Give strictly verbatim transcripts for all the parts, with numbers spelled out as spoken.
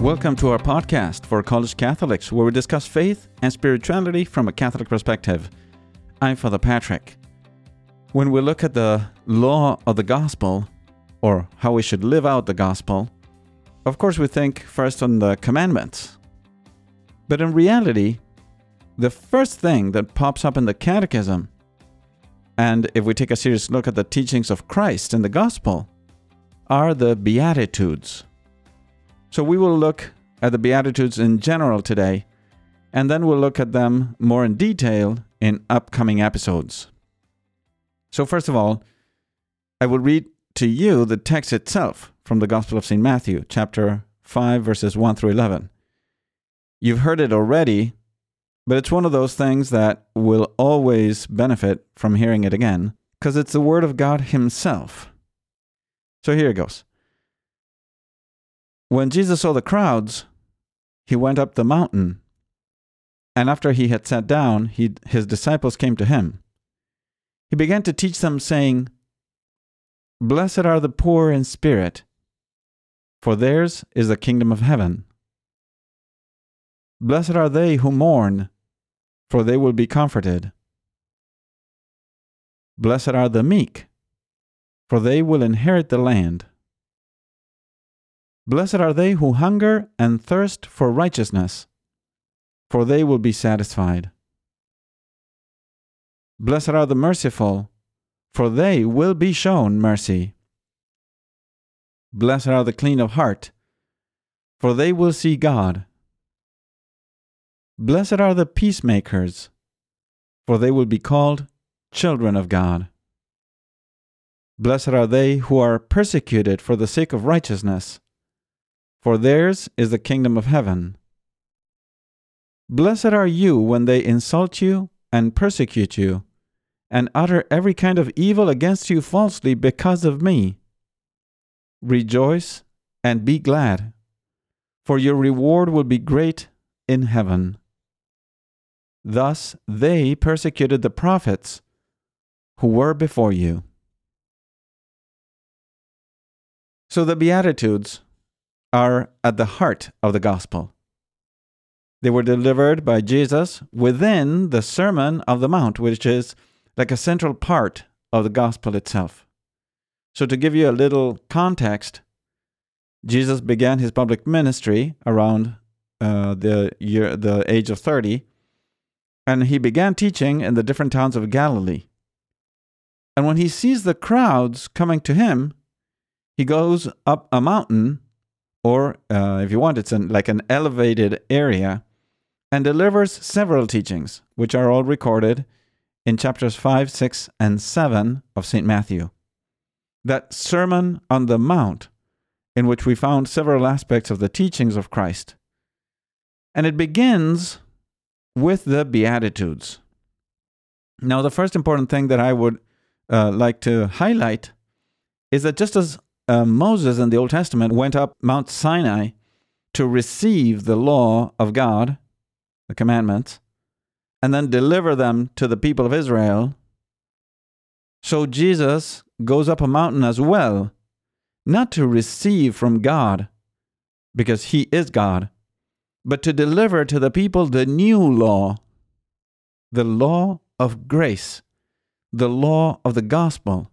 Welcome to our podcast for college Catholics, where we discuss faith and spirituality from a Catholic perspective. I'm Father Patrick. When we look at the law of the gospel, or how we should live out the gospel, of course we think first on the commandments. But in reality, the first thing that pops up in the catechism, and if we take a serious look at the teachings of Christ in the gospel, are the Beatitudes. So we will look at the Beatitudes in general today, and then we'll look at them more in detail in upcoming episodes. So first of all, I will read to you the text itself from the Gospel of Saint Matthew, chapter five, verses one through eleven. You've heard it already, but it's one of those things that will always benefit from hearing it again, because it's the Word of God Himself. So here it goes. When Jesus saw the crowds, he went up the mountain, and after he had sat down, he, his disciples came to him. He began to teach them, saying, "Blessed are the poor in spirit, for theirs is the kingdom of heaven. Blessed are they who mourn, for they will be comforted. Blessed are the meek, for they will inherit the land. Blessed are they who hunger and thirst for righteousness, for they will be satisfied. Blessed are the merciful, for they will be shown mercy. Blessed are the clean of heart, for they will see God. Blessed are the peacemakers, for they will be called children of God. Blessed are they who are persecuted for the sake of righteousness, for theirs is the kingdom of heaven. Blessed are you when they insult you and persecute you, and utter every kind of evil against you falsely because of me. Rejoice and be glad, for your reward will be great in heaven. Thus they persecuted the prophets who were before you." So the Beatitudes are at the heart of the gospel. They were delivered by Jesus within the Sermon on the Mount, which is like a central part of the gospel itself. So to give you a little context, Jesus began his public ministry around uh, the year, the age of thirty, and he began teaching in the different towns of Galilee. And when he sees the crowds coming to him, he goes up a mountain, or uh, if you want, it's an, like an elevated area, and delivers several teachings, which are all recorded in chapters five, six, and seven of Saint Matthew. That Sermon on the Mount, in which we found several aspects of the teachings of Christ. And it begins with the Beatitudes. Now, the first important thing that I would uh, like to highlight is that just as Uh, Moses in the Old Testament went up Mount Sinai to receive the law of God, the commandments, and then deliver them to the people of Israel, so Jesus goes up a mountain as well, not to receive from God, because he is God, but to deliver to the people the new law, the law of grace, the law of the gospel,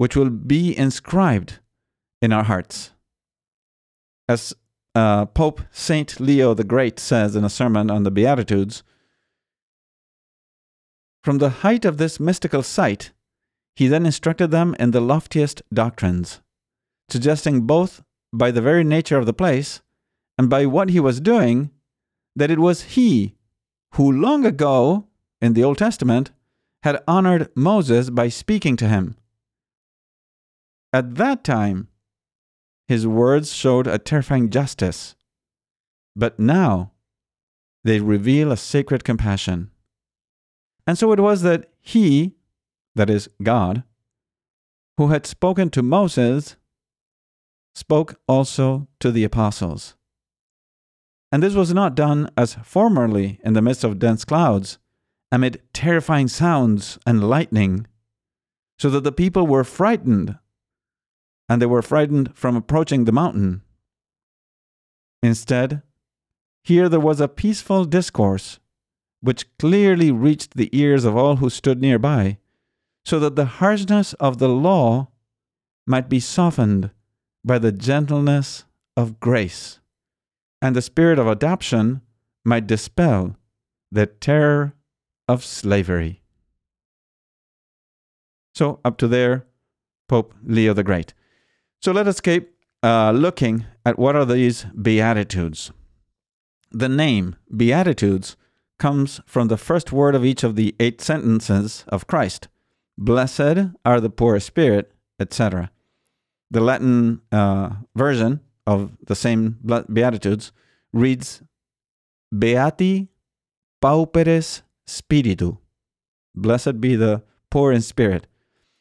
which will be inscribed in our hearts. As uh, Pope Saint Leo the Great says in a sermon on the Beatitudes, "From the height of this mystical site, he then instructed them in the loftiest doctrines, suggesting both by the very nature of the place and by what he was doing that it was he who long ago, in the Old Testament, had honored Moses by speaking to him. At that time, his words showed a terrifying justice, but now they reveal a sacred compassion. And so it was that he, that is God, who had spoken to Moses, spoke also to the apostles. And this was not done as formerly in the midst of dense clouds, amid terrifying sounds and lightning, so that the people were frightened, and they were frightened from approaching the mountain. Instead, here there was a peaceful discourse, which clearly reached the ears of all who stood nearby, so that the harshness of the law might be softened by the gentleness of grace, and the spirit of adoption might dispel the terror of slavery. So, up to there, Pope Leo the Great. So let us keep uh, looking at what are these Beatitudes. The name, Beatitudes, comes from the first word of each of the eight sentences of Christ. Blessed are the poor in spirit, et cetera. The Latin uh, version of the same Beatitudes reads, Beati pauperes spiritu. Blessed be the poor in spirit.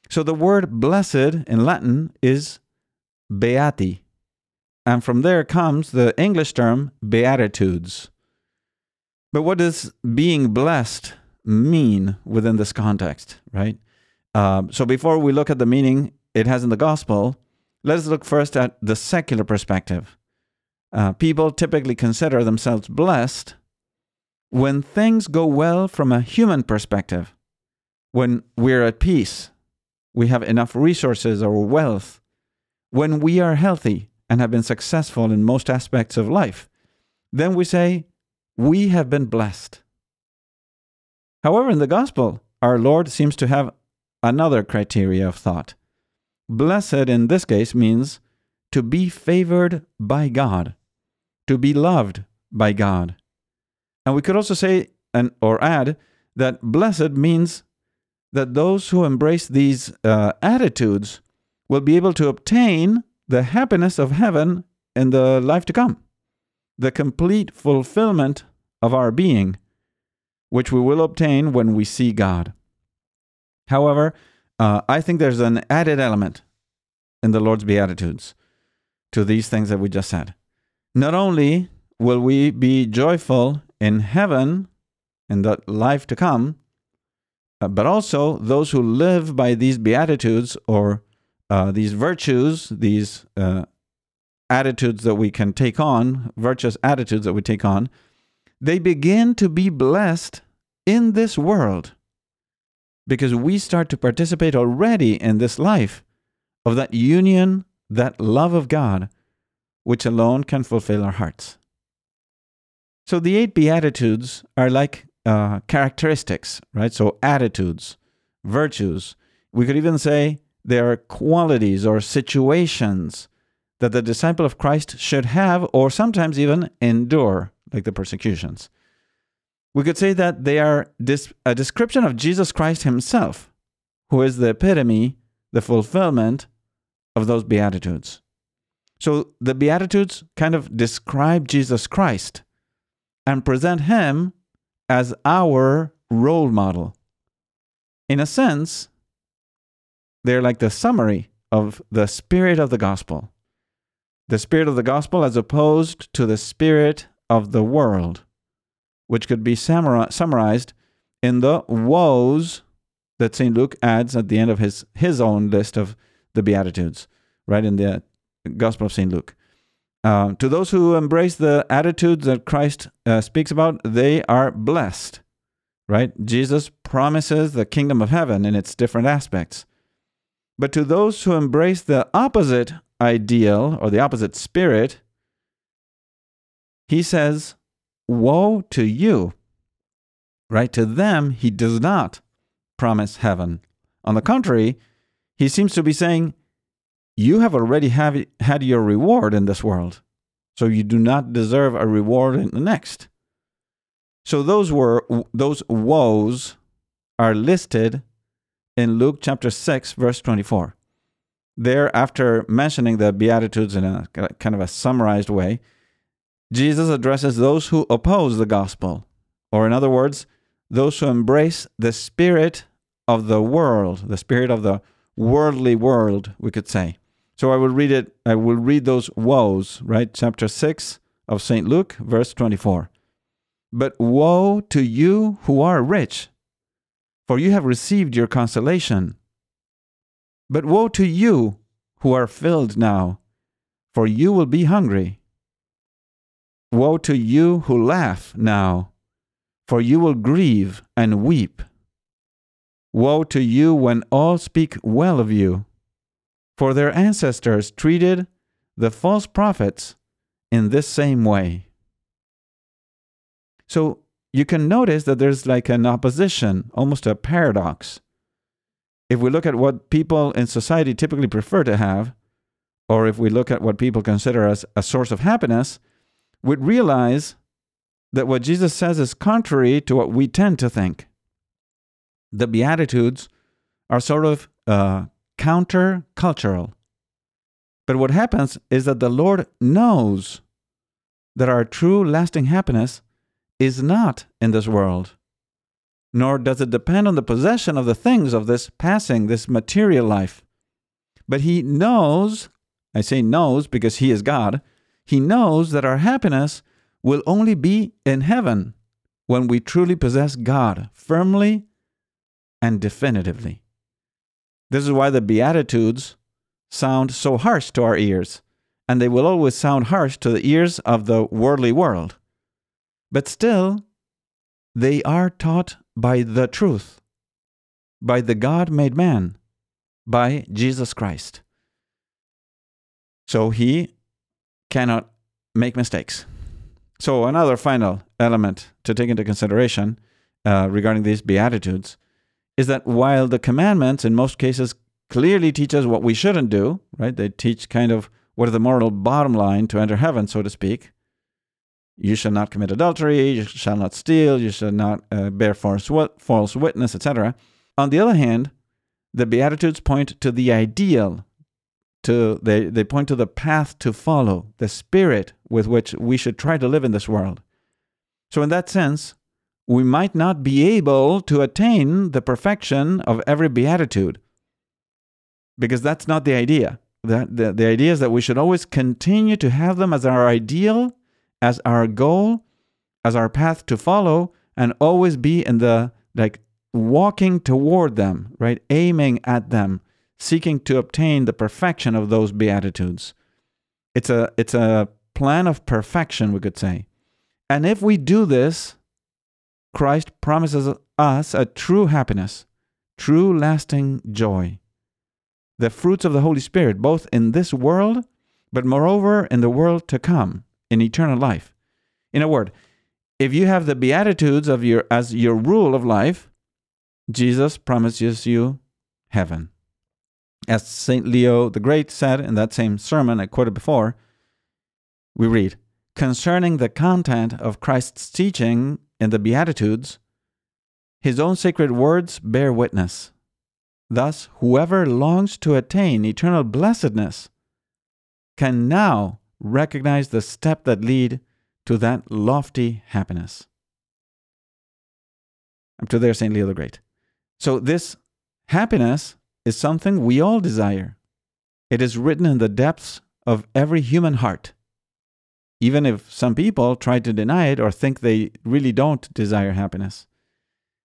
So the word blessed in Latin is beati. And from there comes the English term Beatitudes. But what does being blessed mean within this context, right? Uh, so before we look at the meaning it has in the gospel, let us look first at the secular perspective. Uh, people typically consider themselves blessed when things go well from a human perspective, when we're at peace, we have enough resources or wealth, when we are healthy and have been successful in most aspects of life, then we say, we have been blessed. However, in the gospel, our Lord seems to have another criteria of thought. Blessed in this case means to be favored by God, to be loved by God. And we could also say and or add that blessed means that those who embrace these uh, attitudes will be able to obtain the happiness of heaven in the life to come, the complete fulfillment of our being, which we will obtain when we see God. However, uh, I think there's an added element in the Lord's Beatitudes to these things that we just said. Not only will we be joyful in heaven, in the life to come, uh, but also those who live by these Beatitudes or uh, these virtues, these uh, attitudes that we can take on, virtuous attitudes that we take on, they begin to be blessed in this world because we start to participate already in this life of that union, that love of God, which alone can fulfill our hearts. So the eight Beatitudes are like uh, characteristics, right? So attitudes, virtues. We could even say they are qualities or situations that the disciple of Christ should have or sometimes even endure, like the persecutions. We could say that they are dis- a description of Jesus Christ himself, who is the epitome, the fulfillment of those Beatitudes. So the Beatitudes kind of describe Jesus Christ and present him as our role model. In a sense, they're like the summary of the spirit of the gospel. The spirit of the gospel as opposed to the spirit of the world, which could be summarized in the woes that Saint Luke adds at the end of his, his own list of the Beatitudes, right in the Gospel of Saint Luke. Uh, to those who embrace the attitudes that Christ uh, speaks about, they are blessed, right? Jesus promises the kingdom of heaven in its different aspects. But to those who embrace the opposite ideal or the opposite spirit, he says, woe to you, right? To them, he does not promise heaven. On the contrary, he seems to be saying, you have already have, had your reward in this world, so you do not deserve a reward in the next. So those were those woes are listed in Luke chapter six, verse twenty-four. There, after mentioning the Beatitudes in a kind of a summarized way, Jesus addresses those who oppose the gospel, or in other words, those who embrace the spirit of the world, the spirit of the worldly world, we could say. So I will read it, I will read those woes, right? Chapter six of Saint Luke, verse twenty-four. But woe to you who are rich, for you have received your consolation. But woe to you who are filled now, for you will be hungry. Woe to you who laugh now, for you will grieve and weep. Woe to you when all speak well of you, for their ancestors treated the false prophets in this same way." So you can notice that there's like an opposition, almost a paradox. If we look at what people in society typically prefer to have, or if we look at what people consider as a source of happiness, we'd realize that what Jesus says is contrary to what we tend to think. The Beatitudes are sort of uh, counter-cultural. But what happens is that the Lord knows that our true lasting happiness is not in this world, nor does it depend on the possession of the things of this passing, this material life. But he knows, I say knows because he is God, he knows that our happiness will only be in heaven when we truly possess God firmly and definitively. This is why the Beatitudes sound so harsh to our ears, and they will always sound harsh to the ears of the worldly world. But still, they are taught by the truth, by the God made man, by Jesus Christ. So he cannot make mistakes. So another final element to take into consideration uh, regarding these Beatitudes is that while the commandments in most cases clearly teach us what we shouldn't do, right? They teach kind of what is the moral bottom line to enter heaven, so to speak. You shall not commit adultery, you shall not steal, you shall not uh, bear false, false witness, et cetera. On the other hand, the Beatitudes point to the ideal, to they, they point to the path to follow, the spirit with which we should try to live in this world. So in that sense, we might not be able to attain the perfection of every beatitude, because that's not the idea. The, the, the idea is that we should always continue to have them as our ideal, as our goal, as our path to follow, and always be in the, like, walking toward them, right? Aiming at them, seeking to obtain the perfection of those beatitudes. It's a, it's a plan of perfection, we could say. And if we do this, Christ promises us a true happiness, true lasting joy, the fruits of the Holy Spirit, both in this world, but moreover in the world to come, in eternal life. In a word, if you have the Beatitudes of your, as your rule of life, Jesus promises you heaven. As Saint Leo the Great said in that same sermon I quoted before, we read, "Concerning the content of Christ's teaching in the Beatitudes, his own sacred words bear witness. Thus, whoever longs to attain eternal blessedness can now recognize the steps that lead to that lofty happiness." Up to there, Saint Leo the Great. So this happiness is something we all desire. It is written in the depths of every human heart, even if some people try to deny it or think they really don't desire happiness.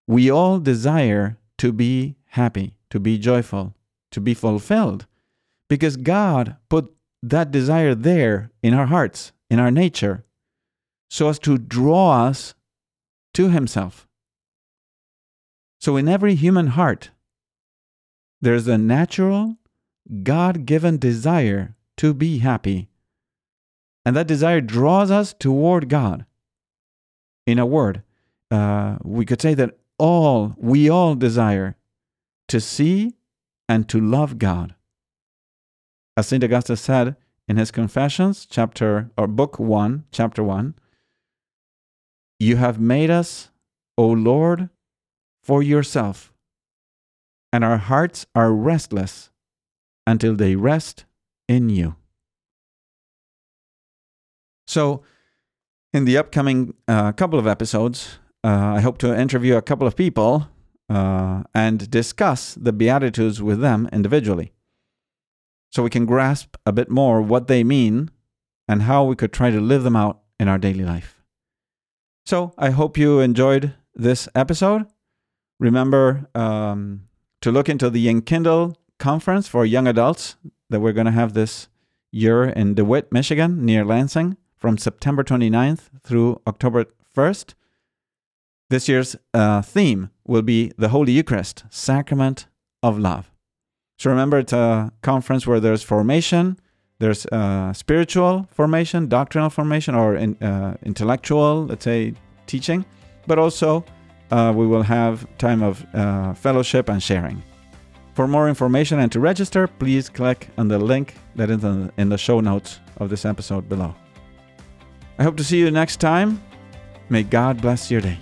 We all desire to be happy, to be joyful, to be fulfilled, because God put that desire there in our hearts, in our nature, so as to draw us to Himself. So in every human heart, there's a natural, God-given desire to be happy. And that desire draws us toward God. In a word, uh, we could say that all, we all desire to see and to love God. As Saint Augustine said in his Confessions, chapter or book one, chapter one, "You have made us, O Lord, for yourself, and our hearts are restless until they rest in you." So, in the upcoming uh, couple of episodes, uh, I hope to interview a couple of people uh, and discuss the Beatitudes with them individually, so we can grasp a bit more what they mean and how we could try to live them out in our daily life. So, I hope you enjoyed this episode. Remember um, to look into the Enkindle Conference for young adults that we're going to have this year in DeWitt, Michigan, near Lansing. from September twenty-ninth through October first. This year's uh, theme will be the Holy Eucharist, Sacrament of Love. So remember, it's a conference where there's formation, there's uh, spiritual formation, doctrinal formation, or in, uh, intellectual, let's say, teaching, but also uh, we will have time of uh, fellowship and sharing. For more information and to register, please click on the link that is in the show notes of this episode below. I hope to see you next time. May God bless your day.